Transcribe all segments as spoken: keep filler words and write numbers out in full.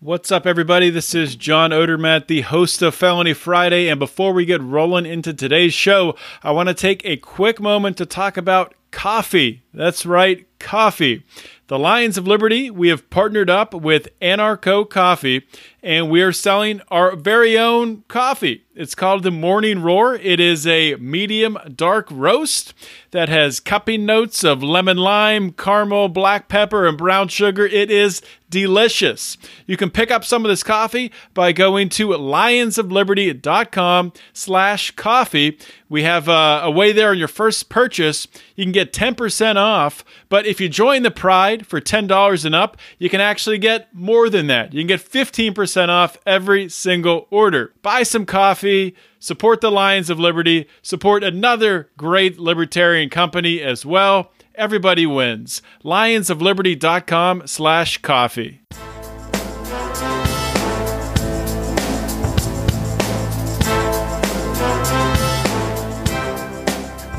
What's up, everybody? This is John Odermatt, the host of Felony Friday. And before we get rolling into today's show, I want to take a quick moment to talk about coffee. That's right, coffee. The Lions of Liberty, we have partnered up with Anarcho Coffee, and we are selling our very own coffee. It's called the Morning Roar. It is a medium dark roast that has cupping notes of lemon lime, caramel, black pepper, and brown sugar. It is delicious. You can pick up some of this coffee by going to lionsofliberty.com slash coffee. We have uh, a way there on your first purchase. You can get ten percent off, but if you join the Pride for ten dollars and up, you can actually get more than that. You can get fifteen percent off every single order. Buy some coffee, support the Lions of Liberty, support another great libertarian company as well. Everybody wins. lionsofliberty.com slash coffee.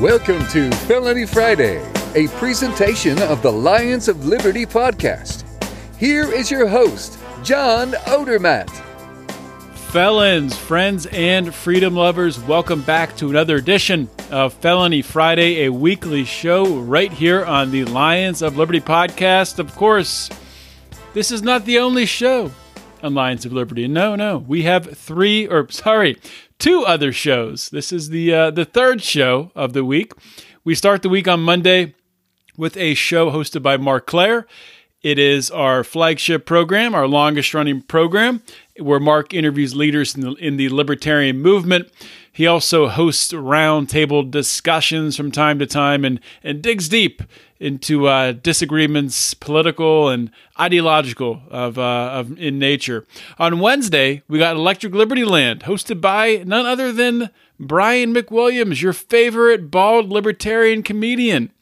Welcome to Felony Friday, a presentation of the Lions of Liberty podcast. Here is your host, John Odermatt. Felons, friends, and freedom lovers, welcome back to another edition of Felony Friday, a weekly show right here on the Lions of Liberty podcast. Of course, this is not the only show on Lions of Liberty. No, no, we have three, or sorry, two other shows. This is the uh, the third show of the week. We start the week on Monday with a show hosted by Mark Claire. It is our flagship program, our longest-running program, where Mark interviews leaders in the, in the libertarian movement. He also hosts roundtable discussions from time to time and, and digs deep into uh, disagreements, political and ideological, of, uh, of in nature. On Wednesday, we got Electric Liberty Land, hosted by none other than Brian McWilliams, your favorite bald libertarian comedian,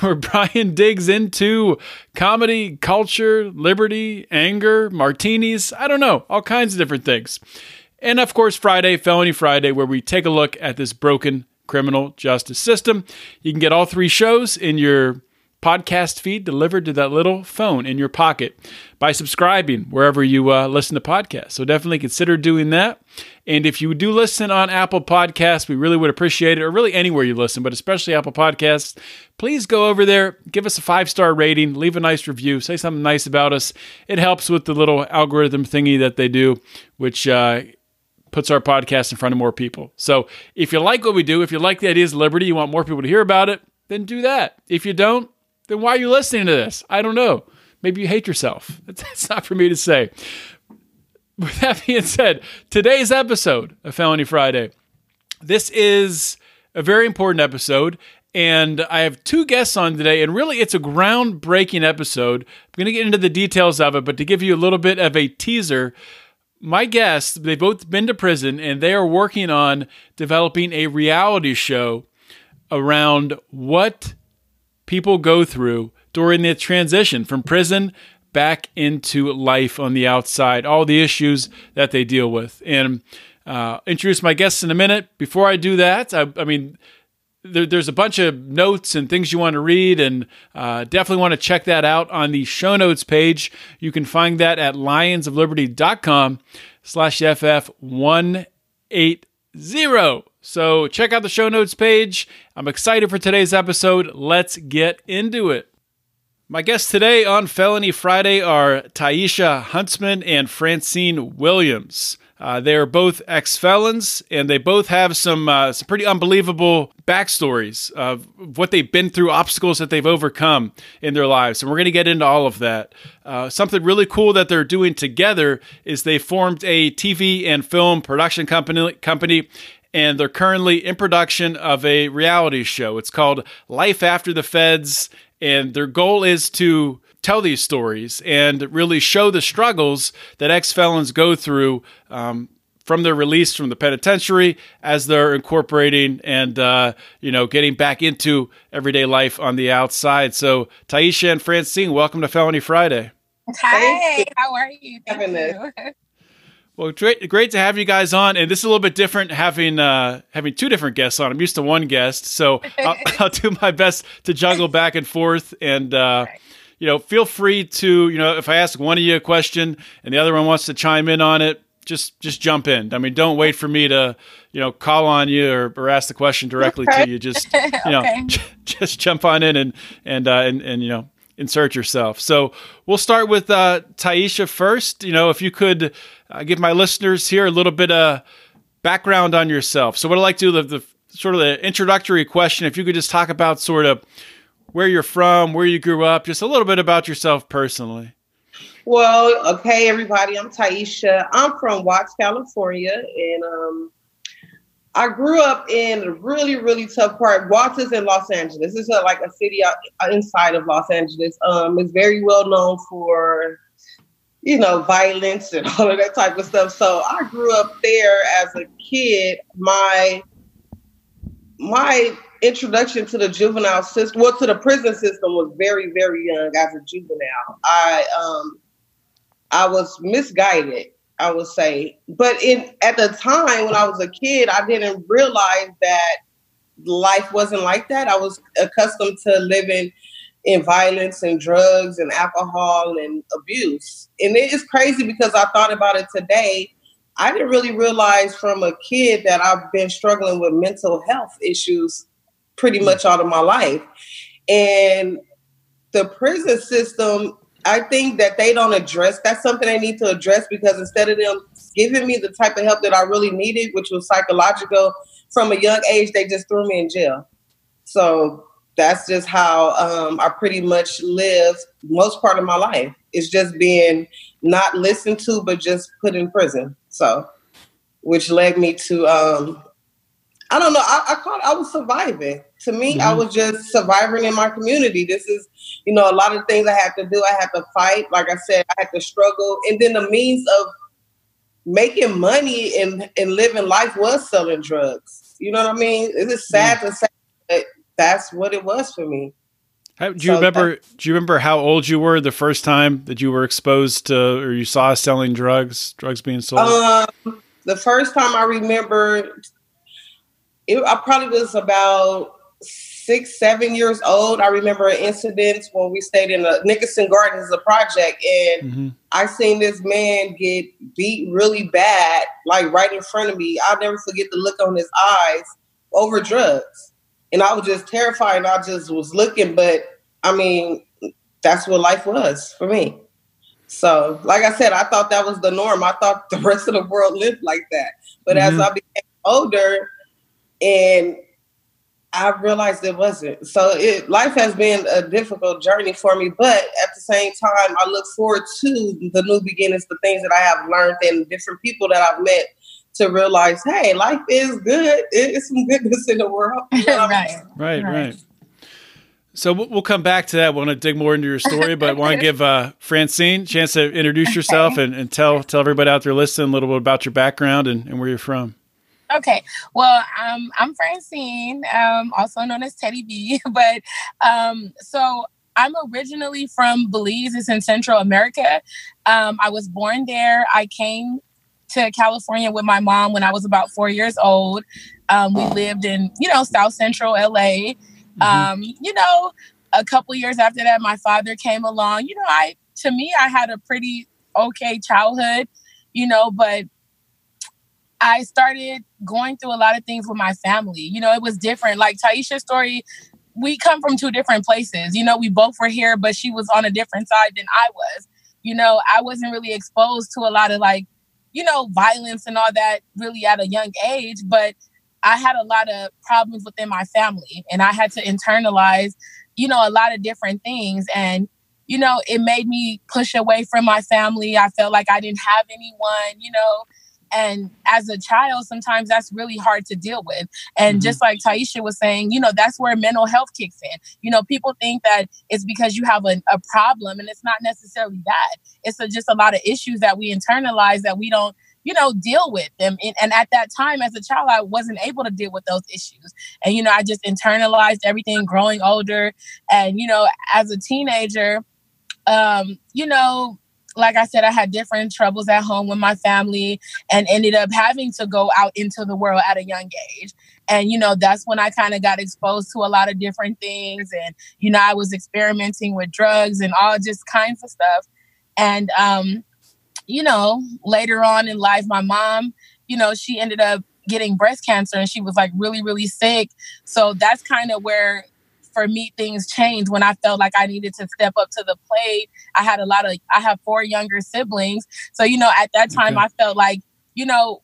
where Brian digs into comedy, culture, liberty, anger, martinis, I don't know, all kinds of different things. And of course, Friday, Felony Friday, where we take a look at this broken criminal justice system. You can get all three shows in your podcast feed delivered to that little phone in your pocket by subscribing wherever you uh, listen to podcasts. So definitely consider doing that. And if you do listen on Apple Podcasts, we really would appreciate it, or really anywhere you listen, but especially Apple Podcasts, please go over there, give us a five-star rating, leave a nice review, say something nice about us. It helps with the little algorithm thingy that they do, which uh, puts our podcast in front of more people. So if you like what we do, if you like the ideas of liberty, you want more people to hear about it, then do that. If you don't, then why are you listening to this? I don't know. Maybe you hate yourself. That's not for me to say. With that being said, today's episode of Felony Friday, this is a very important episode, and I have two guests on today, and really it's a groundbreaking episode. I'm going to get into the details of it, but to give you a little bit of a teaser, my guests, they've both been to prison, and they are working on developing a reality show around what people go through during the transition from prison back into life on the outside, all the issues that they deal with. And uh, introduce my guests in a minute. Before I do that, I, I mean, there, there's a bunch of notes and things you want to read, and uh, definitely want to check that out on the show notes page. You can find that at lionsofliberty.com slash FF180. So check out the show notes page. I'm excited for today's episode. Let's get into it. My guests today on Felony Friday are Taisha Huntsman and Francine Williams. Uh, they are both ex-felons, and they both have some, uh, some pretty unbelievable backstories of what they've been through, obstacles that they've overcome in their lives. And we're going to get into all of that. Uh, something really cool that they're doing together is they formed a T V and film production company, company and they're currently in production of a reality show. It's called Life After the Feds, and their goal is to tell these stories and really show the struggles that ex-felons go through um, from their release from the penitentiary as they're incorporating and uh, you know getting back into everyday life on the outside. So Taisha and Francine, welcome to Felony Friday. Hi, how are you? Thank you. Well, great, great to have you guys on, and this is a little bit different having uh, having two different guests on. I'm used to one guest, so I'll, I'll do my best to juggle back and forth and uh, you know, feel free to, you know, if I ask one of you a question and the other one wants to chime in on it, just just jump in. I mean, don't wait for me to, you know, call on you or, or ask the question directly okay. to you. Just, you know, okay. j- just jump on in and, and, uh, and, and, you know, insert yourself. So we'll start with uh, Taisha first. You know, if you could uh, give my listeners here a little bit of background on yourself. So what I'd like to do, the, the sort of the introductory question, if you could just talk about sort of where you're from, where you grew up, just a little bit about yourself personally. Well, okay, everybody, I'm Taisha. I'm from Watts, California, and um, I grew up in a really, really tough part. Watts is in Los Angeles. It's a, like a city out, inside of Los Angeles. Um, it's very well known for, you know, violence and all of that type of stuff. So I grew up there as a kid. My my introduction to the juvenile system, well, to the prison system, was very, very young as a juvenile. I um, I was misguided, I would say. But in at the time when I was a kid, I didn't realize that life wasn't like that. I was accustomed to living in violence and drugs and alcohol and abuse. And it is crazy because I thought about it today. I didn't really realize from a kid that I've been struggling with mental health issues pretty much all of my life. And the prison system, I think that they don't address, that's something they need to address, because instead of them giving me the type of help that I really needed, which was psychological, from a young age, they just threw me in jail. So that's just how um, I pretty much lived most part of my life. It's just being not listened to, but just put in prison. So, which led me to, um, I don't know, I, I called I was surviving. To me, mm-hmm. I was just surviving in my community. This is, you know, a lot of things I had to do. I had to fight. Like I said, I had to struggle. And then the means of making money and, and living life was selling drugs. You know what I mean? It's sad mm-hmm. to say, but that's what it was for me. How, do you so remember? That, do you remember how old you were the first time that you were exposed to, or you saw selling drugs, drugs being sold? Um, the first time I remember, it, I probably was about six, seven years old. I remember an incident when we stayed in a Nickerson Gardens, a project, and mm-hmm. I seen this man get beat really bad, like right in front of me. I'll never forget the look on his eyes over drugs. And I was just terrified. And I just was looking, but I mean, that's what life was for me. So, like I said, I thought that was the norm. I thought the rest of the world lived like that. But mm-hmm. as I became older, and I realized it wasn't. So, it, life has been a difficult journey for me. But at the same time, I look forward to the new beginnings, the things that I have learned, and different people that I've met, to realize, hey, life is good. It's some goodness in the world. You know? right. right, right, right. So we'll come back to that. We want to dig more into your story, but I want to give uh, Francine a chance to introduce yourself okay. and, and tell tell everybody out there listening a little bit about your background and, and where you're from. Okay. Well, um, I'm Francine, um, also known as Teddy B. But um, so I'm originally from Belize. It's in Central America. Um, I was born there. I came to California with my mom when I was about four years old. Um, we lived in, you know, South Central L A. Mm-hmm. Um, you know, a couple years after that, my father came along. You know, I to me, I had a pretty okay childhood, you know, but I started going through a lot of things with my family. You know, it was different. Like Taisha's story, we come from two different places. You know, we both were here, but she was on a different side than I was. You know, I wasn't really exposed to a lot of like, you know, violence and all that really at a young age, but I had a lot of problems within my family and I had to internalize, you know, a lot of different things. And, you know, it made me push away from my family. I felt like I didn't have anyone, you know, and as a child, sometimes that's really hard to deal with. And mm-hmm. just like Taisha was saying, you know, that's where mental health kicks in. You know, people think that it's because you have a, a problem, and it's not necessarily that. It's a, just a lot of issues that we internalize that we don't, you know, deal with them. And, and at that time, as a child, I wasn't able to deal with those issues. And, you know, I just internalized everything growing older. And, you know, as a teenager, um, you know, like I said, I had different troubles at home with my family and ended up having to go out into the world at a young age. And, you know, that's when I kind of got exposed to a lot of different things. And, you know, I was experimenting with drugs and all just kinds of stuff. And, um, you know, later on in life, my mom, you know, she ended up getting breast cancer and she was like really, really sick. So that's kind of where, for me, things changed when I felt like I needed to step up to the plate. I had a lot of, I have four younger siblings. So, you know, at that time, okay, I felt like, you know,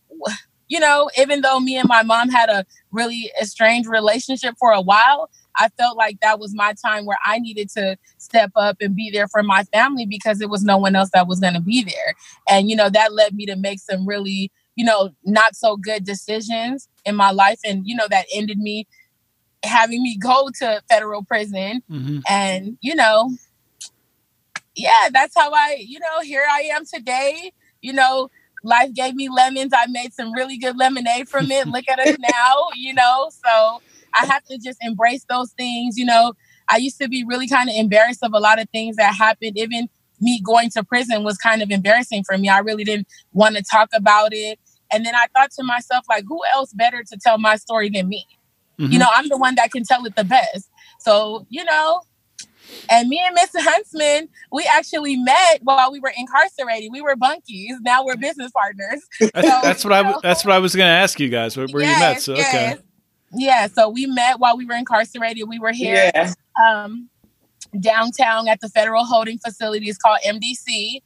you know, even though me and my mom had a really estranged relationship for a while, I felt like that was my time where I needed to step up and be there for my family because it was no one else that was going to be there. And, you know, that led me to make some really, you know, not so good decisions in my life. And, you know, that ended me having me go to federal prison. Mm-hmm. And, you know, yeah, that's how I, you know, here I am today. You know, life gave me lemons. I made some really good lemonade from it. Look at us now, you know, so I have to just embrace those things. You know, I used to be really kind of embarrassed of a lot of things that happened. Even me going to prison was kind of embarrassing for me. I really didn't want to talk about it. And then I thought to myself, like, who else better to tell my story than me? Mm-hmm. You know, I'm the one that can tell it the best. So, you know, and me and Mister Huntsman, we actually met while we were incarcerated. We were bunkies. Now we're business partners. So, that's what I. That's what I was going to ask you guys. Where, where yes, you met? So yes. Okay. Yeah, so we met while we were incarcerated. We were here yeah. um, downtown at the federal holding facility. It's called M D C.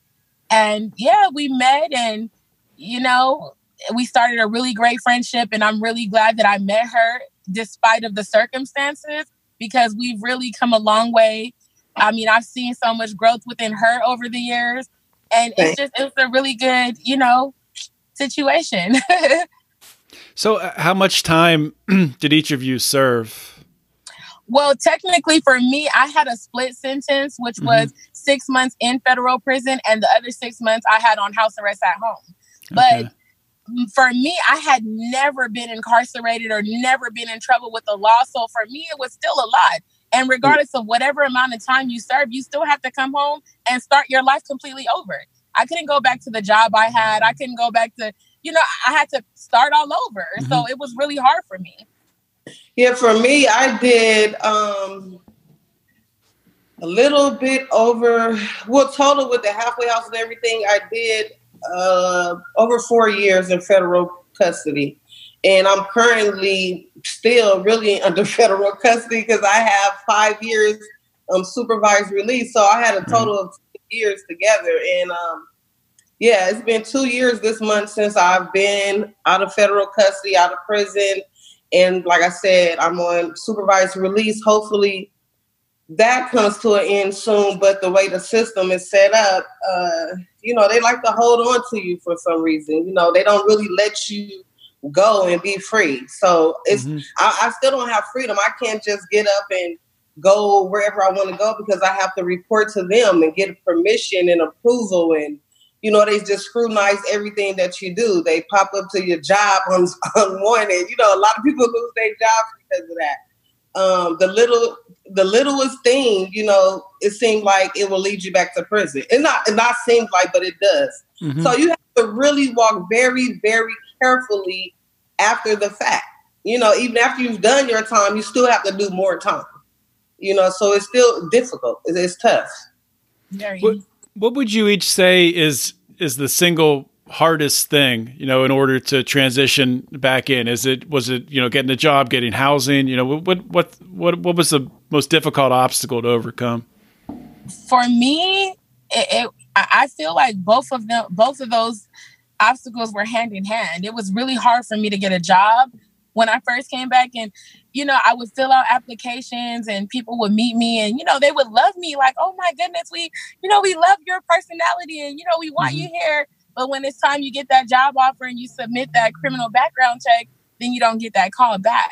And yeah, we met and, you know, we started a really great friendship. And I'm really glad that I met her despite of the circumstances because we've really come a long way. I mean, I've seen so much growth within her over the years. And it's just, it's a really good, you know, situation. So uh, how much time did each of you serve? Well, technically for me, I had a split sentence, which mm-hmm. was six months in federal prison. And the other six months I had on house arrest at home. Okay. But for me, I had never been incarcerated or never been in trouble with the law. So for me, it was still a lot. And regardless mm-hmm. of whatever amount of time you serve, you still have to come home and start your life completely over. I couldn't go back to the job I had. I couldn't go back to... You know, I had to start all over. Mm-hmm. So it was really hard for me. Yeah, for me, I did um, a little bit over, well, total with the halfway house and everything, I did uh, over four years in federal custody. And I'm currently still really under federal custody because I have five years um, supervised release. So I had a total of two years together. And, um, yeah, it's been two years this month since I've been out of federal custody, out of prison. And like I said, I'm on supervised release. Hopefully that comes to an end soon. But the way the system is set up, uh, you know, they like to hold on to you for some reason. You know, they don't really let you go and be free. So it's mm-hmm. I, I still don't have freedom. I can't just get up and go wherever I want to go because I have to report to them and get permission and approval and you know, they just scrutinize everything that you do. They pop up to your job un- unwanted. You know, a lot of people lose their jobs because of that. Um, the little, the littlest thing, you know, it seemed like it will lead you back to prison. It not, it not seems like, but it does. Mm-hmm. So you have to really walk very, very carefully after the fact. You know, even after you've done your time, you still have to do more time. You know, so it's still difficult. It's, it's tough. Very. What, what would you each say is is the single hardest thing, you know, in order to transition back in? Is it, was it, you know, getting a job, getting housing, you know, what, what, what, what was the most difficult obstacle to overcome? For me, it, it, I feel like both of them, both of those obstacles were hand in hand. It was really hard for me to get a job when I first came back, and, you know, I would fill out applications and people would meet me and, you know, they would love me like, oh my goodness, we, you know, we love your personality and, you know, we want mm-hmm. you here. But when it's time you get that job offer and you submit that criminal background check, then you don't get that call back.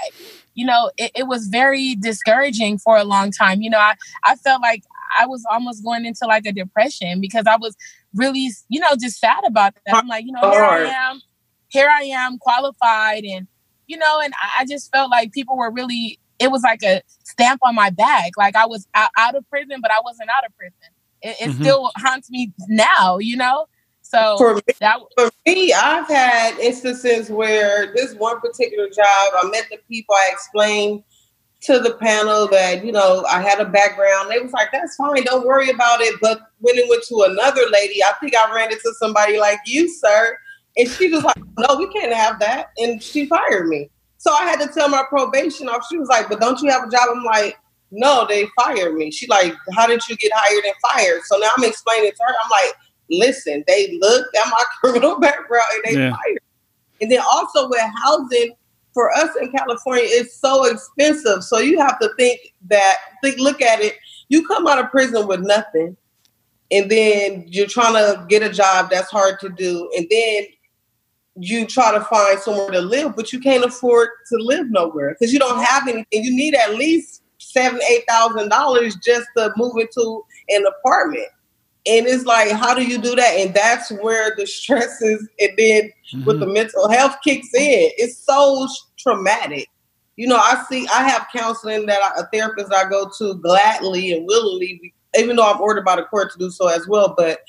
You know, it, it was very discouraging for a long time. You know, I, I felt like I was almost going into like a depression because I was really, you know, just sad about that. I'm like, you know, here I am, here I am qualified and, you know, and I just felt like people were really, it was like a stamp on my back. Like I was out, out of prison, but I wasn't out of prison. It, it mm-hmm. still haunts me now, you know? So for me, that w- for me, I've had instances where this one particular job, I met the people, I explained to the panel that, you know, I had a background. They was like, that's fine, don't worry about it. But when it went to another lady, I think I ran into somebody like you, sir. And she was like, no, we can't have that. And she fired me. So I had to tell my probation officer. She was like, but don't you have a job? I'm like, no, they fired me. She like, how did you get hired and fired? So now I'm explaining to her. I'm like, listen, they looked at my criminal background and they yeah. fired me. And then also with housing, for us in California, it's so expensive. So you have to think that, think, look at it. You come out of prison with nothing. And then you're trying to get a job that's hard to do. And then you try to find somewhere to live, but you can't afford to live nowhere because you don't have anything. You need at least seven, eight thousand dollars just to move into an apartment. And it's like, how do you do that? And that's where the stress is. And then mm-hmm. with the mental health kicks in, it's so traumatic. You know, I see, I have counseling that I, a therapist I go to gladly and willingly, even though I'm ordered by the court to do so as well, but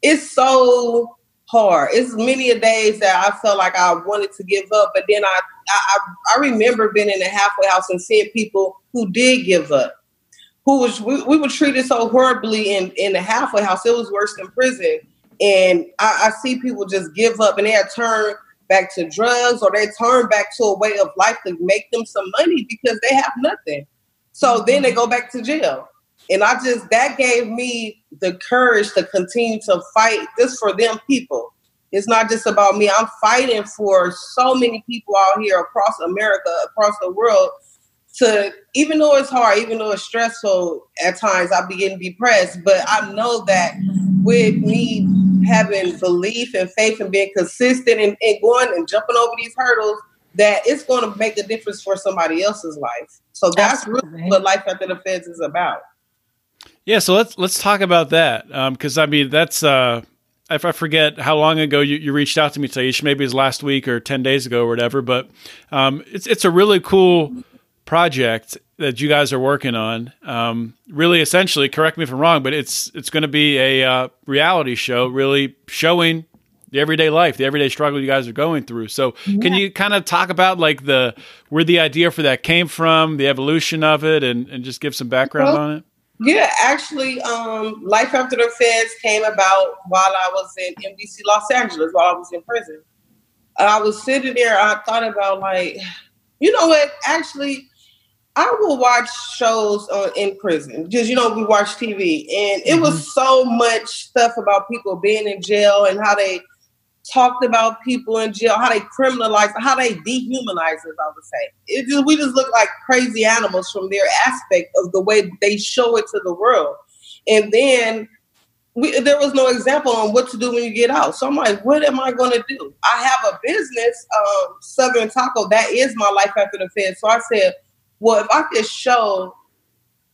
it's so hard. It's many a days that I felt like I wanted to give up, but then I, I I remember being in the halfway house and seeing people who did give up, who was we, we were treated so horribly in, in the halfway house. It was worse than prison. And I, I see people just give up, and they had turned back to drugs, or they turned back to a way of life to make them some money because they have nothing. So then they go back to jail. And I just, that gave me the courage to continue to fight this for them people. It's not just about me. I'm fighting for so many people out here across America, across the world, to, even though it's hard, even though it's stressful at times, I be getting depressed, but I know that with me having belief and faith and being consistent and, and going and jumping over these hurdles, that it's going to make a difference for somebody else's life. So that's, that's really right. what Life After the Feds is about. Yeah, so let's let's talk about that because um, I mean that's uh, if I forget how long ago you, you reached out to me, Taisha, maybe it was last week or ten days ago or whatever. But um, it's it's a really cool project that you guys are working on. Um, really, essentially, correct me if I'm wrong, but it's it's going to be a uh, reality show, really showing the everyday life, the everyday struggle you guys are going through. So yeah. can you kind of talk about like the where the idea for that came from, the evolution of it, and and just give some background well, on it? Yeah, actually, um, Life After the Feds came about while I was in M D C, Los Angeles, while I was in prison. I was sitting there, I thought about like, you know what, actually, I will watch shows uh, in prison because, you know, we watch T V. And it mm-hmm. was so much stuff about people being in jail and how they talked about people in jail, how they criminalize, how they dehumanize us, I would say. It just, we just look like crazy animals from their aspect of the way they show it to the world. And then we, there was no example on what to do when you get out. So I'm like, what am I going to do? I have a business, um, Southern Taco, that is my Life After the Feds. So I said, well, if I could show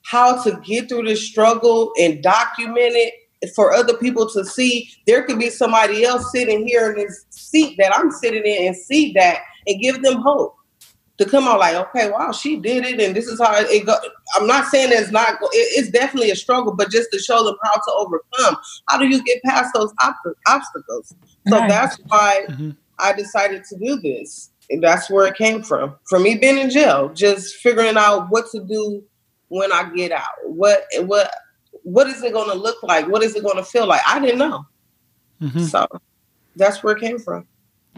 how to get through this struggle and document it, for other people to see, there could be somebody else sitting here in this seat that I'm sitting in and see that and give them hope to come out like, okay, wow, she did it. And this is how it goes. I'm not saying it's not, it's definitely a struggle, but just to show them how to overcome. How do you get past those ob- obstacles? So right. that's why mm-hmm. I decided to do this. And that's where it came from. For me being in jail, just figuring out what to do when I get out. What, what, What is it going to look like? What is it going to feel like? I didn't know. Mm-hmm. So that's where it came from.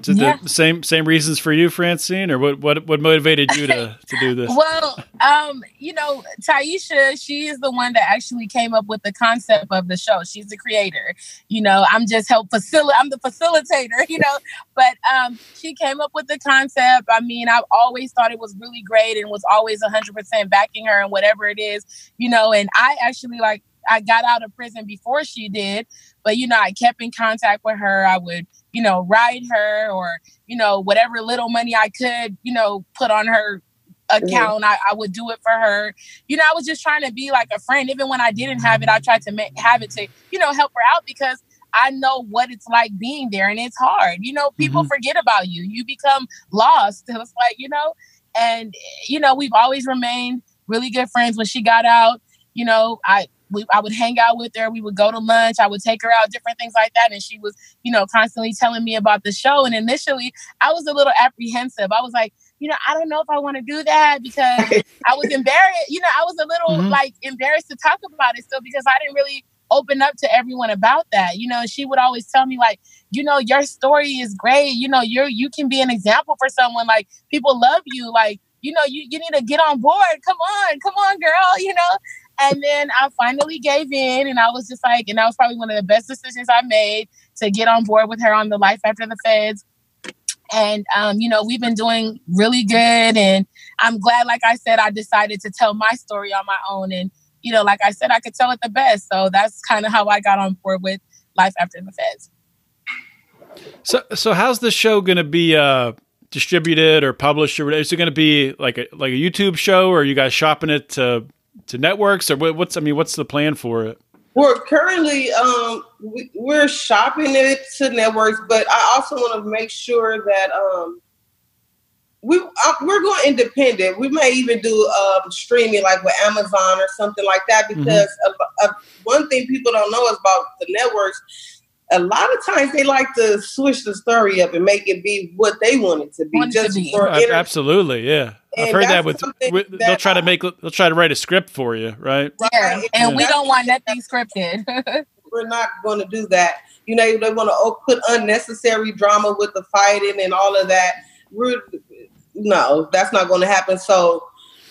So yeah. the same same reasons for you, Francine, or what what, what motivated you to, to do this? Well, um, you know, Taisha, she is the one that actually came up with the concept of the show. She's the creator. You know, I'm just help facil- I'm the facilitator, you know, but um, she came up with the concept. I mean, I've always thought it was really great and was always one hundred percent backing her and whatever it is, you know, and I actually like I got out of prison before she did, but, you know, I kept in contact with her. I would, you know, ride her or, you know, whatever little money I could, you know, put on her account. I, I would do it for her. You know, I was just trying to be like a friend. Even when I didn't have it, I tried to make, have it to, you know, help her out because I know what it's like being there and it's hard. You know, people mm-hmm. forget about you. You become lost. It was like, you know, and, you know, we've always remained really good friends. When she got out, you know, I we, I would hang out with her. We would go to lunch. I would take her out, different things like that. And she was, you know, constantly telling me about the show. And initially I was a little apprehensive. I was like, you know, I don't know if I want to do that because I was embarrassed. You know, I was a little mm-hmm. like embarrassed to talk about it still because I didn't really open up to everyone about that. You know, she would always tell me like, you know, your story is great. You know, you're, you can be an example for someone. Like people love you. Like, you know, you, you need to get on board. Come on, come on, girl, you know? And then I finally gave in and I was just like, and that was probably one of the best decisions I made to get on board with her on the Life After the Feds. And, um, you know, we've been doing really good. And I'm glad, like I said, I decided to tell my story on my own. And, you know, like I said, I could tell it the best. So that's kind of how I got on board with Life After the Feds. So, so how's the show going to be, uh, distributed or published? Or is it going to be like a, like a YouTube show, or are you guys shopping it to, to networks, or what's, I mean, what's the plan for it? We're currently, um, we, we're shopping it to networks, but I also want to make sure that, um, we, uh, we're going independent. We may even do um, streaming like with Amazon or something like that, because mm-hmm. of, of one thing people don't know is about the networks. A lot of times they like to switch the story up and make it be what they want it to be. Wanted just to be. For oh, absolutely, yeah. And I've heard that with, with that they'll try to make they'll try to write a script for you, right? right. Yeah, and yeah. we don't want nothing scripted. We're not going to do that. You know, they want to put unnecessary drama with the fighting and all of that. We're no, that's not going to happen. So,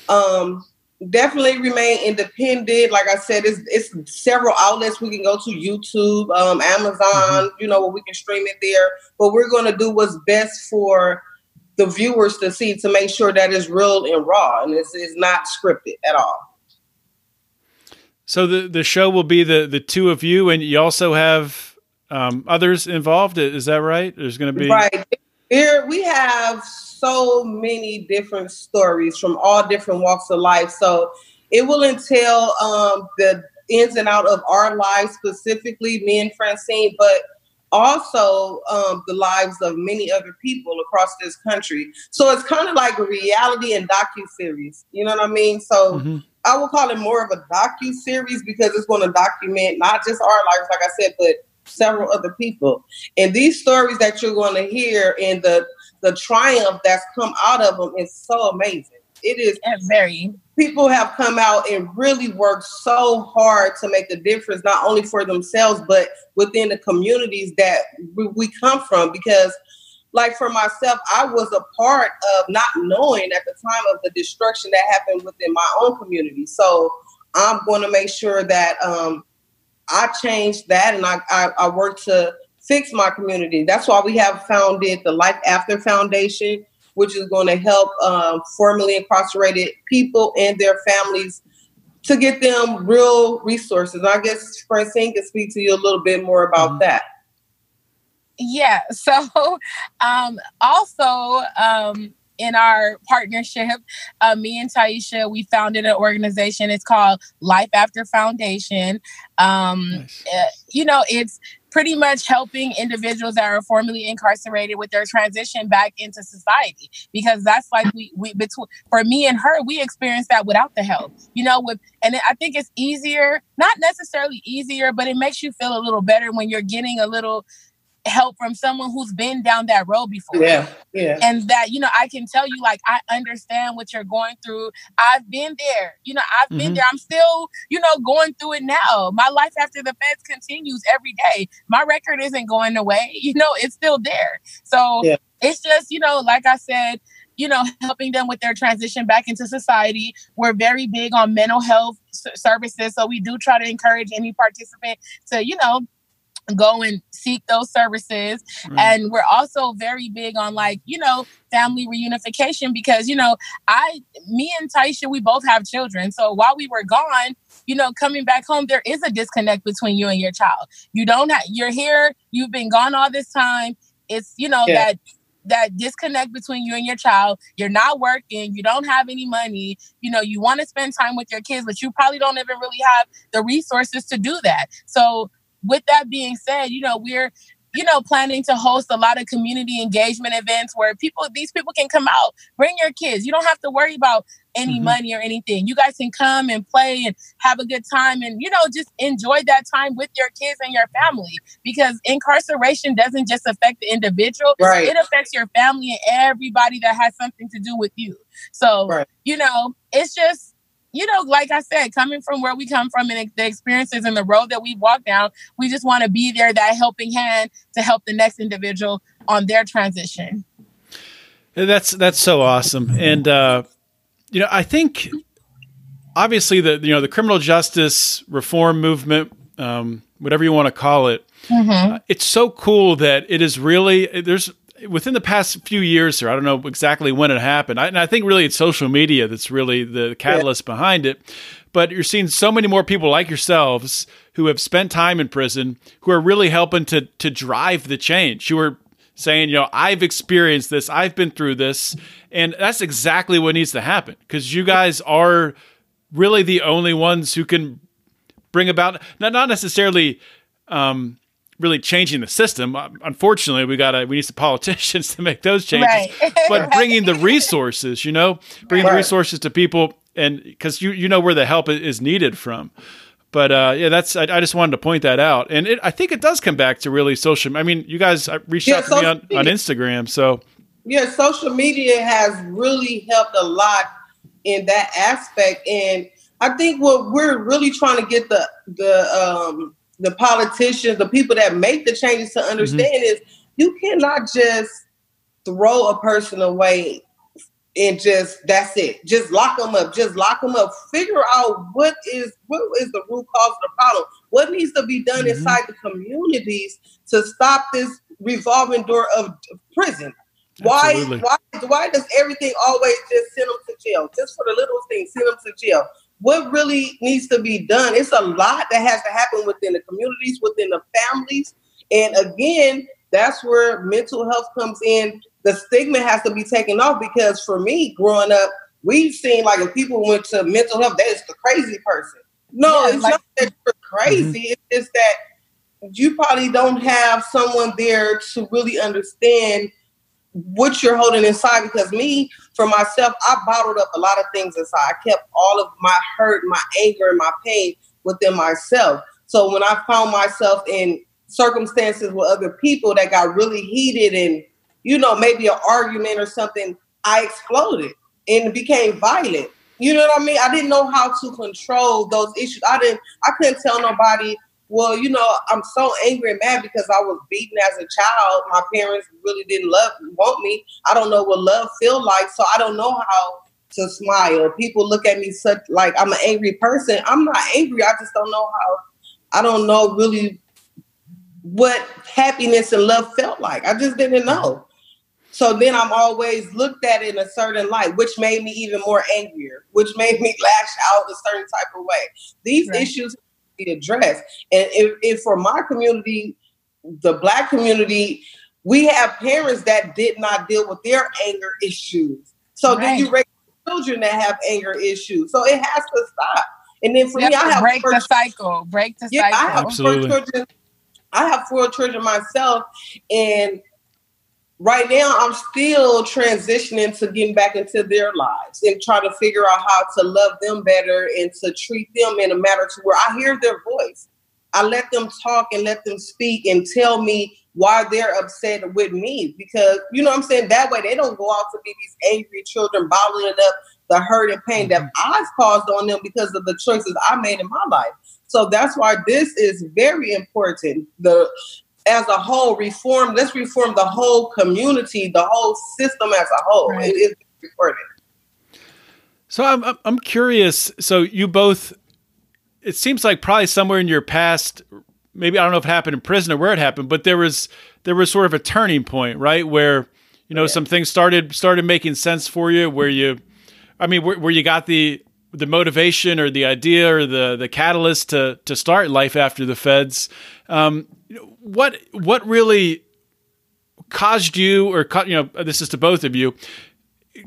um, definitely remain independent. Like I said, it's it's several outlets we can go to: YouTube, um, Amazon. Mm-hmm. You know, where we can stream it there. But we're going to do what's best for the viewers to see, to make sure that it's real and raw and it's, it's not scripted at all. So the the show will be the the two of you, and you also have um, others involved. Is that right? There's going to be right here. We have so many different stories from all different walks of life. So it will entail um, the ins and out of our lives, specifically me and Francine, but also um, the lives of many other people across this country. So it's kind of like a reality and docuseries. You know what I mean? So mm-hmm. I will call it more of a docuseries because it's going to document not just our lives, like I said, but several other people. And these stories that you're going to hear and the the triumph that's come out of them is so amazing. It is very. People have come out and really worked so hard to make a difference, not only for themselves, but within the communities that we come from. Because like for myself, I was a part of not knowing at the time of the destruction that happened within my own community. So I'm going to make sure that um, I change that and I, I, I work to fix my community. That's why we have founded the Life After Foundation, which is going to help um, formerly incarcerated people and their families to get them real resources. I guess Francine can speak to you a little bit more about that. Yeah. So um, also um, in our partnership, uh, me and Taisha, we founded an organization. It's called Life After Foundation. Um, nice. uh, you know, it's pretty much helping individuals that are formerly incarcerated with their transition back into society, because that's like we, we between for me and her, we experienced that without the help, you know, with, and I think it's easier, not necessarily easier, but it makes you feel a little better when you're getting a little help from someone who's been down that road before. Yeah, yeah. And that, you know, I can tell you, like, I understand what you're going through. I've been there. You know, I've mm-hmm. been there. I'm still, you know, going through it now. My Life After the Feds continues every day. My record isn't going away. You know, it's still there. So yeah. It's just, you know, like I said, you know, helping them with their transition back into society. We're very big on mental health s- services. So we do try to encourage any participant to, you know, go and seek those services. Mm. And we're also very big on, like, you know, family reunification, because, you know, I, me and Taisha, we both have children. So while we were gone, you know, coming back home, there is a disconnect between you and your child. You don't have, you're here, you've been gone all this time. It's, you know, yeah. that, that disconnect between you and your child. You're not working. You don't have any money. You know, you want to spend time with your kids, but you probably don't even really have the resources to do that. So, with that being said, you know, we're, you know, planning to host a lot of community engagement events where people, these people can come out, bring your kids. You don't have to worry about any mm-hmm. money or anything. You guys can come and play and have a good time and, you know, just enjoy that time with your kids and your family, because incarceration doesn't just affect the individual. Right. It affects your family and everybody that has something to do with you. So, right. you know, it's just, you know, like I said, coming from where we come from and the experiences and the road that we walk down, we just want to be there, that helping hand to help the next individual on their transition. That's, that's so awesome. And, uh, you know, I think obviously the, you know, the criminal justice reform movement, um, whatever you want to call it, mm-hmm. uh, it's so cool that it is really, there's, within the past few years, or I don't know exactly when it happened, I, and I think really it's social media that's really the catalyst yeah. behind it. But you're seeing so many more people like yourselves who have spent time in prison, who are really helping to to drive the change. Who are saying, you know, I've experienced this, I've been through this, and that's exactly what needs to happen. Because you guys are really the only ones who can bring about not not necessarily. Um, really changing the system. Unfortunately, we gotta we need some politicians to make those changes, right. but right. bringing the resources, you know, bringing right. the resources to people, and because you, you know where the help is needed from. But uh, yeah, that's, I, I just wanted to point that out. And it, I think it does come back to really social. I mean, you guys reached yeah, out to me on, on Instagram. So yeah, social media has really helped a lot in that aspect. And I think what we're really trying to get the, the, um, the politicians, the people that make the changes to understand mm-hmm. is you cannot just throw a person away and just, that's it. Just lock them up. Just lock them up. Figure out what is what is the root cause of the problem. What needs to be done mm-hmm. inside the communities to stop this revolving door of prison. Why, why, why does everything always just send them to jail? Just for the little things, send them to jail. What really needs to be done? It's a lot that has to happen within the communities, within the families. And again, that's where mental health comes in. The stigma has to be taken off, because for me, growing up, we've seen like if people went to mental health, that is the crazy person. No, yeah, it's like, not that you're crazy. Mm-hmm. It's just that you probably don't have someone there to really understand what you're holding inside. Because me, for myself, I bottled up a lot of things inside. I kept all of my hurt, my anger, and my pain within myself. So when I found myself in circumstances with other people that got really heated and, you know, maybe an argument or something, I exploded and became violent. You know what I mean? I didn't know how to control those issues. I didn't, I couldn't tell nobody, well, you know, I'm so angry and mad because I was beaten as a child. My parents really didn't love, want me. I don't know what love feels like, so I don't know how to smile. People look at me such like I'm an angry person. I'm not angry. I just don't know how. I don't know really what happiness and love felt like. I just didn't know. So then I'm always looked at in a certain light, which made me even more angrier, which made me lash out a certain type of way. These right. issues be addressed. And if, if for my community, the Black community, we have parents that did not deal with their anger issues. So right. then you raise children that have anger issues. So it has to stop. And then for you me, have I have break four the children. cycle. Break the yeah, cycle. I have Absolutely. four children. I have four children myself, and right now I'm still transitioning to getting back into their lives and try to figure out how to love them better and to treat them in a manner to where I hear their voice. I let them talk and let them speak and tell me why they're upset with me, because, you know what I'm saying, that way they don't go out to be these angry children bottling up the hurt and pain that I've caused on them because of the choices I made in my life. So that's why this is very important. The As a whole, reform, let's reform the whole community, the whole system as a whole. Right. It is important. So I'm I'm curious. So you both, it seems like probably somewhere in your past, maybe I don't know if it happened in prison or where it happened, but there was there was sort of a turning point, right, where you know yeah. some things started started making sense for you, where you, I mean, where, where you got the the motivation or the idea or the the catalyst to to start Life After the Feds. Um, What what really caused you, or you know, this is to both of you,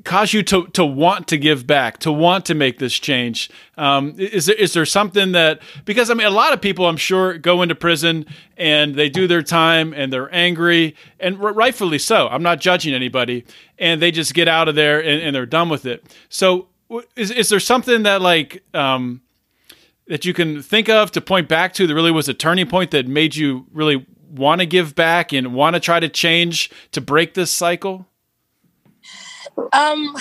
caused you to to want to give back, to want to make this change? Um, is there is there something that, because I mean, a lot of people I'm sure go into prison and they do their time and they're angry, and rightfully so. I'm not judging anybody, and they just get out of there and, and they're done with it. So Is is there something that like um, that you can think of to point back to that really was a turning point that made you really want to give back and want to try to change to break this cycle? Um,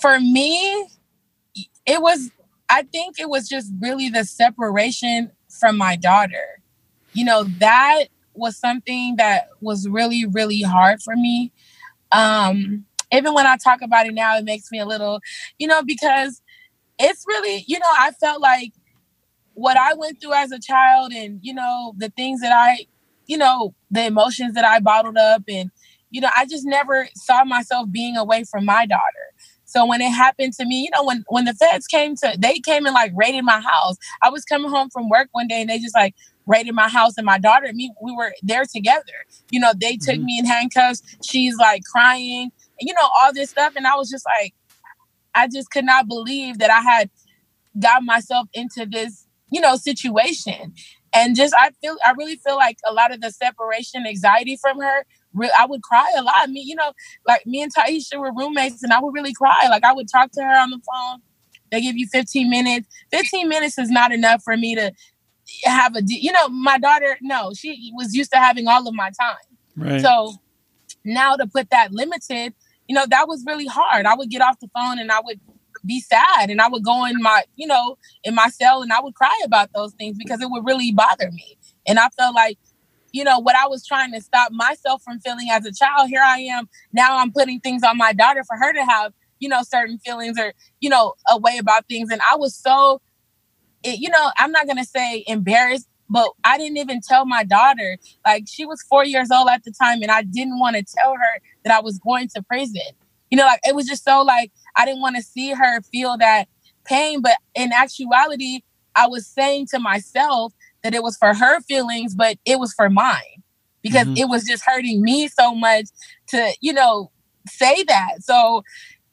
for me, it was, I think it was just really the separation from my daughter. You know, that was something that was really, really hard for me. Um, even when I talk about it now, it makes me a little, you know, because it's really, you know, I felt like what I went through as a child and, you know, the things that I, you know, the emotions that I bottled up and, you know, I just never saw myself being away from my daughter. So when it happened to me, you know, when, when the feds came to, they came and like raided my house. I was coming home from work one day and they just like raided my house and my daughter and me, we were there together. You know, they took mm-hmm. me in handcuffs. She's like crying, you know, all this stuff. And I was just like, I just could not believe that I had got myself into this, you know, situation. And just, I feel, I really feel like a lot of the separation anxiety from her, re- I would cry a lot. I mean, you know, like me and Taisha were roommates and I would really cry. Like I would talk to her on the phone. They give you fifteen minutes. fifteen minutes is not enough for me to have a, de- you know, my daughter, no, she was used to having all of my time. Right. So now to put that limited, you know, that was really hard. I would get off the phone and I would be sad and I would go in my, you know, in my cell and I would cry about those things because it would really bother me. And I felt like, you know, what I was trying to stop myself from feeling as a child, here I am, now I'm putting things on my daughter for her to have, you know, certain feelings or, you know, a way about things. And I was so, it, you know, I'm not going to say embarrassed, but I didn't even tell my daughter, like she was four years old at the time and I didn't want to tell her that I was going to prison. You know, like it was just so like I didn't want to see her feel that pain. But in actuality, I was saying to myself that it was for her feelings, but it was for mine because mm-hmm. it was just hurting me so much to, you know, say that. So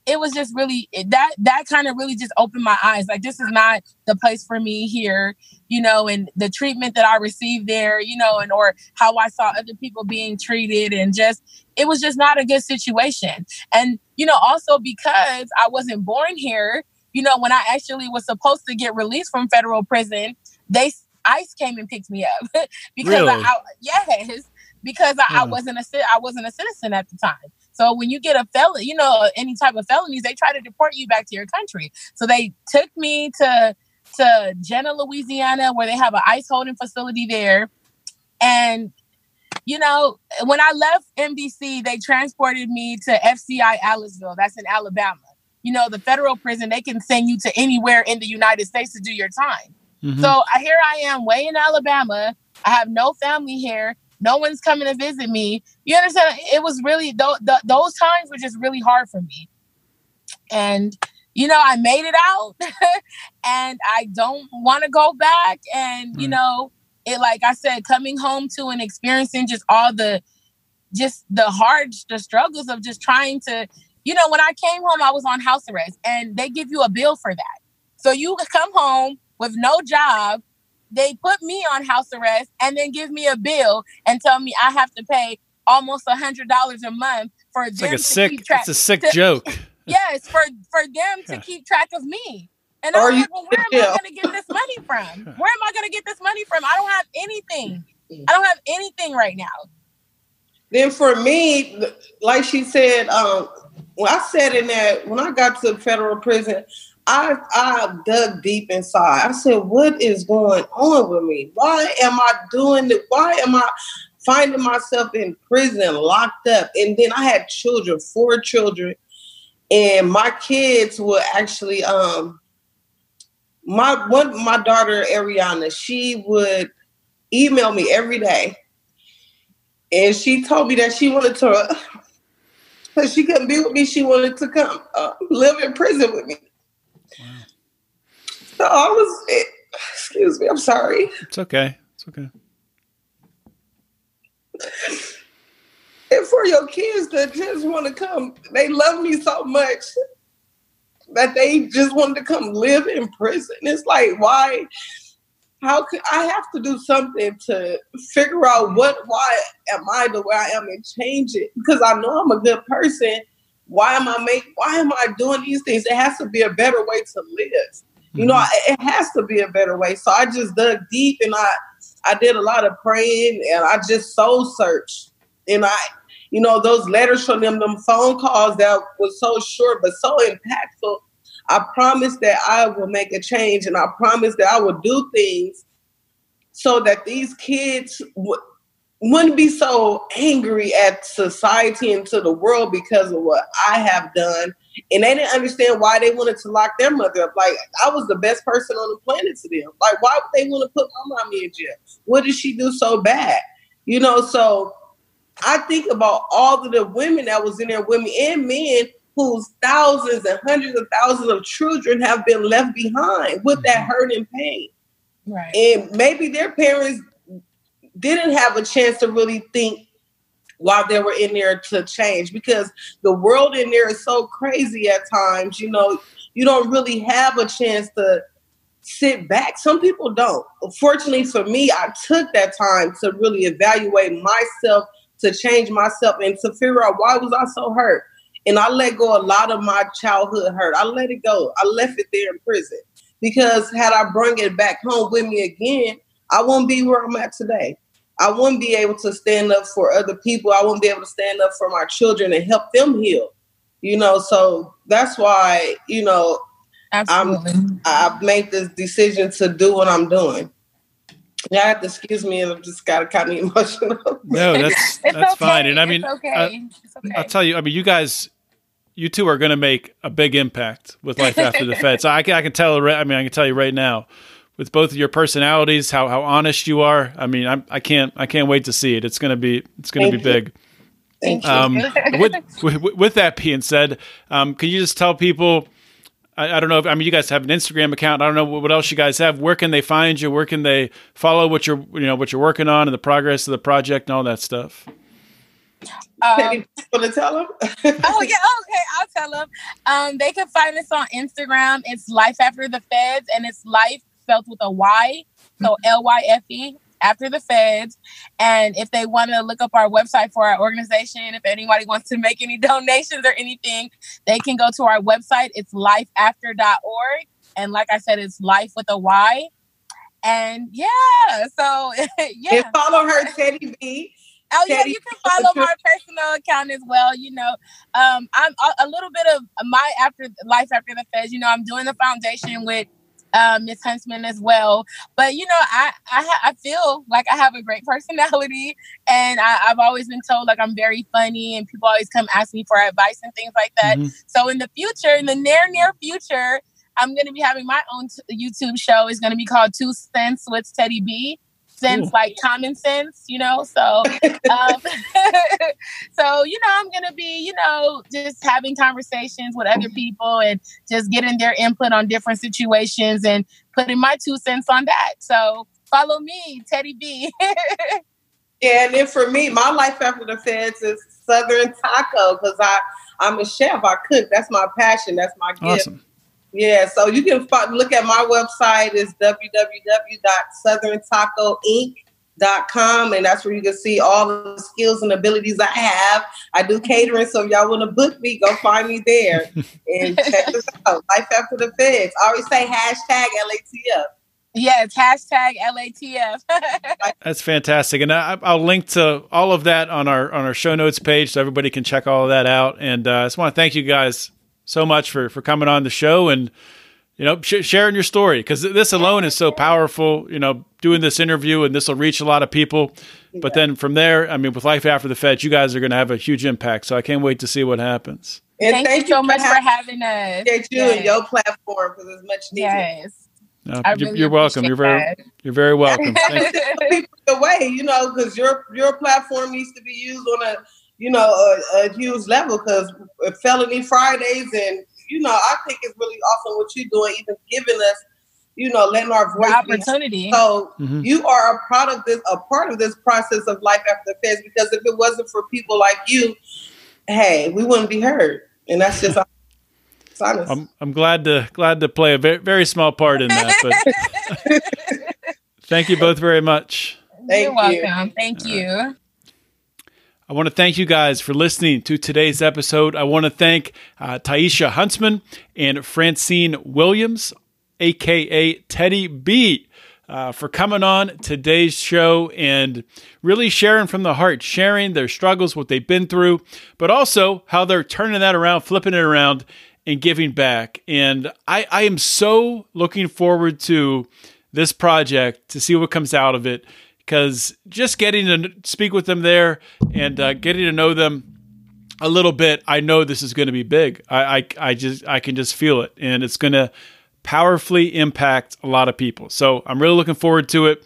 it was just really that that kind of really just opened my eyes. Like, this is not the place for me here, you know, and the treatment that I received there, you know, and or how I saw other people being treated and just it was just not a good situation. And, you know, also because I wasn't born here, you know, when I actually was supposed to get released from federal prison, they ICE came and picked me up because really? I, I, yes, because I, yeah. I wasn't a I wasn't a citizen at the time. So when you get a felon, you know, any type of felonies, they try to deport you back to your country. So they took me to to Jenna, Louisiana, where they have an ICE holding facility there. And, you know, when I left M D C, they transported me to F C I Aliceville. That's in Alabama. You know, the federal prison, they can send you to anywhere in the United States to do your time. Mm-hmm. So here I am way in Alabama. I have no family here. No one's coming to visit me. You understand? It was really, th- th- those times were just really hard for me. And, you know, I made it out and I don't want to go back. And, you mm. know, it, like I said, coming home to and experiencing just all the, just the hard, the struggles of just trying to, you know, when I came home, I was on house arrest and they give you a bill for that. So you come home with no job. They put me on house arrest and then give me a bill and tell me I have to pay almost a hundred dollars a month for it's them like a to sick, keep track. It's a sick to, joke. Yes, for for them to keep track of me. And I'm like, well, where am I going to get this money from? Where am I going to get this money from? I don't have anything. I don't have anything right now. Then for me, like she said, um, when I said in that when I got to federal prison. I I dug deep inside. I said, what is going on with me? Why am I doing it? Why am I finding myself in prison, locked up? And then I had children, four children. And my kids were actually, um, my one my daughter, Ariana, she would email me every day. And she told me that she wanted to, because she couldn't be with me, she wanted to come uh, live in prison with me. So I was, excuse me, I'm sorry. It's okay. It's okay. And for your kids that just want to come, they love me so much that they just wanted to come live in prison. It's like, why, how could, I have to do something to figure out what, why am I the way I am and change it? Because I know I'm a good person Why am I make? Why am I doing these things? It has to be a better way to live. Mm-hmm. You know, it has to be a better way. So I just dug deep and I, I did a lot of praying and I just soul searched. And I, you know, those letters from them, them phone calls that was so short but so impactful. I promise that I will make a change, and I promise that I will do things so that these kids w- wouldn't be so angry at society and to the world because of what I have done. And they didn't understand why they wanted to lock their mother up. Like, I was the best person on the planet to them. Like, why would they want to put my mommy in jail? What did she do so bad? You know, so I think about all of the women that was in there, women and men, whose thousands and hundreds of thousands of children have been left behind with that hurt and pain. Right. And maybe their parents didn't have a chance to really think while they were in there to change, because the world in there is so crazy at times. You know, you don't really have a chance to sit back. Some people don't. Fortunately for me, I took that time to really evaluate myself, to change myself, and to figure out why was I so hurt. And I let go a lot of my childhood hurt. I let it go. I left it there in prison, because had I brought it back home with me again, I wouldn't be where I'm at today. I wouldn't be able to stand up for other people. I wouldn't be able to stand up for my children and help them heal. You know, so that's why, you know, I'm, I've made this decision to do what I'm doing. Yeah, I have to excuse me, and I've just got kind of emotional. No, that's that's okay. Fine. And I mean, it's okay. I, it's okay. I'll tell you, I mean, you guys, you two are going to make a big impact with Life After the Feds. So I can, I can tell. I mean, I can tell you right now, with both of your personalities, how how honest you are. I mean, I'm, I can't I can't wait to see it. It's going to be it's going to be you. Big. Thank um, you. with, with with that being said, um, can you just tell people? I, I don't know if, I mean, you guys have an Instagram account. I don't know what, what else you guys have. Where can they find you? Where can they follow what you're, you know, what you're working on and the progress of the project and all that stuff? Um, to tell them? oh yeah. Okay. I'll tell them. Um, they can find us on Instagram. It's Life After the Feds, and it's life spelled with a Y. So L Y F E After the Feds. And if they want to look up our website for our organization, if anybody wants to make any donations or anything, they can go to our website. It's life after dot org. And like I said, it's life with a Y. And yeah, so yeah. And follow her, Teddy B. Oh, yeah, you can follow my personal account as well. You know, um, I'm a, a little bit of my after Life After the Feds. You know, I'm doing the foundation with Um, Miss Huntsman as well, but you know, I I, ha- I feel like I have a great personality, and I, I've always been told like I'm very funny, and people always come ask me for advice and things like that. Mm-hmm. So in the future, in the near near future, I'm gonna be having my own t- YouTube show. It's gonna be called Two Cents with Teddy B. Sense, ooh, like common sense, you know. So, um, so you know, I'm gonna be, you know, just having conversations with other people and just getting their input on different situations and putting my two cents on that. So, follow me, Teddy B. Yeah, and then for me, my Life After the Feds is Southern Taco, because I I'm a chef. I cook. That's my passion. That's my gift. Awesome. Yeah, so you can find, look at my website. It's double-u double-u double-u dot southern taco inc dot com, and that's where you can see all the skills and abilities I have. I do catering, so if y'all want to book me, go find me there. And check this out, Life After the Feds. I always say hashtag L A T F. Yes, hashtag L A T F. That's fantastic. And I, I'll link to all of that on our, on our show notes page, so everybody can check all of that out. And uh, I just want to thank you guys so much for, for coming on the show and, you know, sh- sharing your story, because this alone is so powerful, you know, doing this interview, and this will reach a lot of people. Yeah. But then from there, I mean, with Life After the Feds, you guys are going to have a huge impact. So I can't wait to see what happens. And thank, thank you so you much for having, having us. Thank you yes. and your platform, because it's much needed. Yes. No, you're, really you're welcome. You're very, that. you're very welcome. People away, you know, because your, your platform needs to be used on a, you know, a, a huge level, because Felony Fridays and, you know, I think it's really awesome what you're doing, even giving us, you know, letting our voice the opportunity. Be. So mm-hmm. you are a product, this, a part of this process of Life After the Feds, because if it wasn't for people like you, hey, we wouldn't be heard. And that's just it's honest. I'm, I'm glad to glad to play a very, very small part in that. But thank you both very much. Thank you're you. Welcome. Thank All you. Right. I want to thank you guys for listening to today's episode. I want to thank uh, Taisha Huntsman and Francine Williams, a k a. Teddy B, uh, for coming on today's show and really sharing from the heart, sharing their struggles, what they've been through, but also how they're turning that around, flipping it around, and giving back. And I, I am so looking forward to this project, to see what comes out of it. Because just getting to speak with them there and uh, getting to know them a little bit, I know this is going to be big. I, I, I just, I can just feel it, and it's going to powerfully impact a lot of people. So I'm really looking forward to it.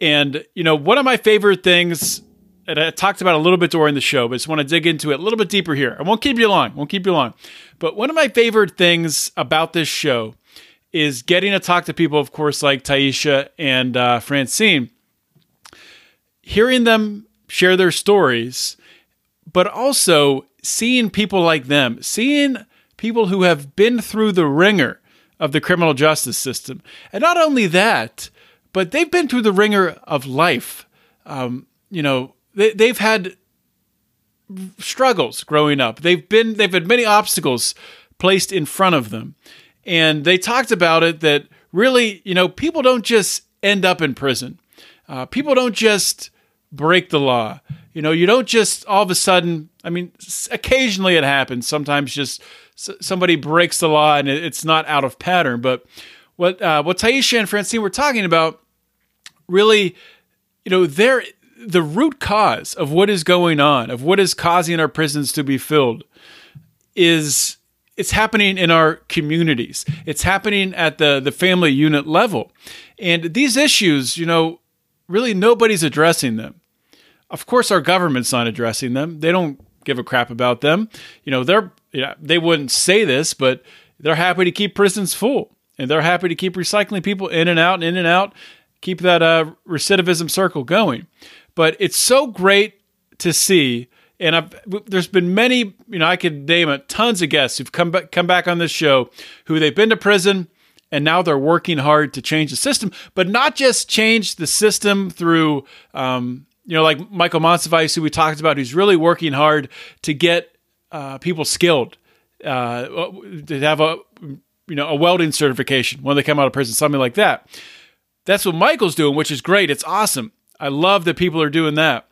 And you know, one of my favorite things, and I talked about a little bit during the show, but I just want to dig into it a little bit deeper here. I won't keep you long. Won't keep you long. But one of my favorite things about this show is getting to talk to people, of course, like Taisha and uh, Francine. Hearing them share their stories, but also seeing people like them, seeing people who have been through the ringer of the criminal justice system. And not only that, but they've been through the ringer of life. Um, you know, they, they've had struggles growing up. They've been, they've had many obstacles placed in front of them. And they talked about it that really, you know, people don't just end up in prison. Uh, people don't just break the law. You know, you don't just all of a sudden, I mean, occasionally it happens. Sometimes just s- somebody breaks the law and it, it's not out of pattern. But what uh, what Taisha and Francine were talking about, really, you know, they're, the root cause of what is going on, of what is causing our prisons to be filled, is it's happening in our communities. It's happening at the, the family unit level. And these issues, you know, really, nobody's addressing them. Of course, our government's not addressing them. They don't give a crap about them. You know, they're yeah, they wouldn't say this, but they're happy to keep prisons full, and they're happy to keep recycling people in and out and in and out, keep that uh, recidivism circle going. But it's so great to see, and I've, there's been many. You know, I could name a, tons of guests who've come back, come back on this show who they've been to prison. And now they're working hard to change the system, but not just change the system through, um, you know, like Michael Monsivais, who we talked about, who's really working hard to get uh, people skilled, uh, to have a, you know, a welding certification when they come out of prison, something like that. That's what Michael's doing, which is great. It's awesome. I love that people are doing that.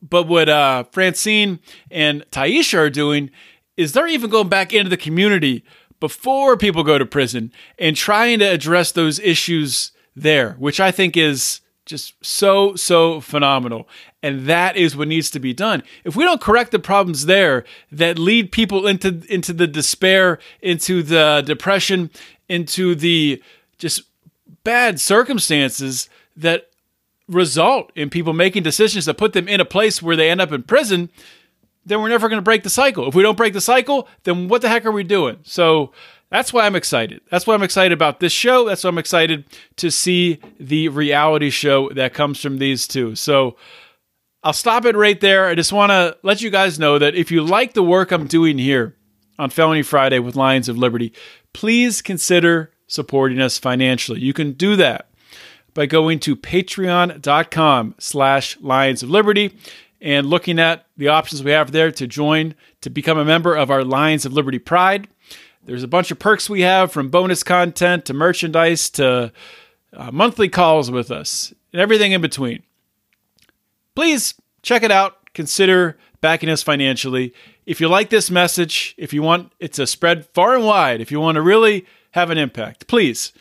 But what uh, Francine and Taisha are doing is they're even going back into the community before people go to prison and trying to address those issues there, which I think is just so, so phenomenal. And that is what needs to be done. If we don't correct the problems there that lead people into, into the despair, into the depression, into the just bad circumstances that result in people making decisions that put them in a place where they end up in prison, then we're never going to break the cycle. If we don't break the cycle, then what the heck are we doing? So that's why I'm excited. That's why I'm excited about this show. That's why I'm excited to see the reality show that comes from these two. So I'll stop it right there. I just want to let you guys know that if you like the work I'm doing here on Felony Friday with Lions of Liberty, please consider supporting us financially. You can do that by going to patreon.com slash Lions of Liberty and looking at the options we have there to join, to become a member of our Lions of Liberty Pride. There's a bunch of perks we have, from bonus content to merchandise to uh, monthly calls with us and everything in between. Please check it out. Consider backing us financially. If you like this message, if you want it to spread far and wide, if you want to really have an impact, please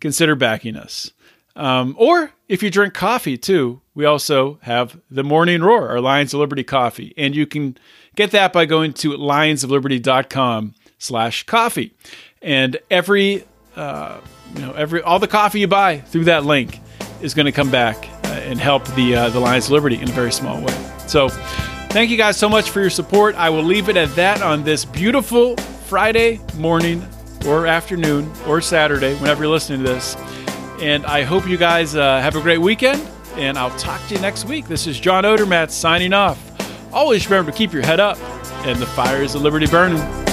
consider backing us. Um, or if you drink coffee too, we also have the Morning Roar, our Lions of Liberty coffee. And you can get that by going to lionsofliberty.com slash coffee. And every, uh, you know, every all the coffee you buy through that link is going to come back uh, and help the, uh, the Lions of Liberty in a very small way. So thank you guys so much for your support. I will leave it at that on this beautiful Friday morning or afternoon or Saturday, whenever you're listening to this. And I hope you guys uh, have a great weekend, and I'll talk to you next week. This is John Odermatt signing off. Always remember to keep your head up, and the fires of liberty burning.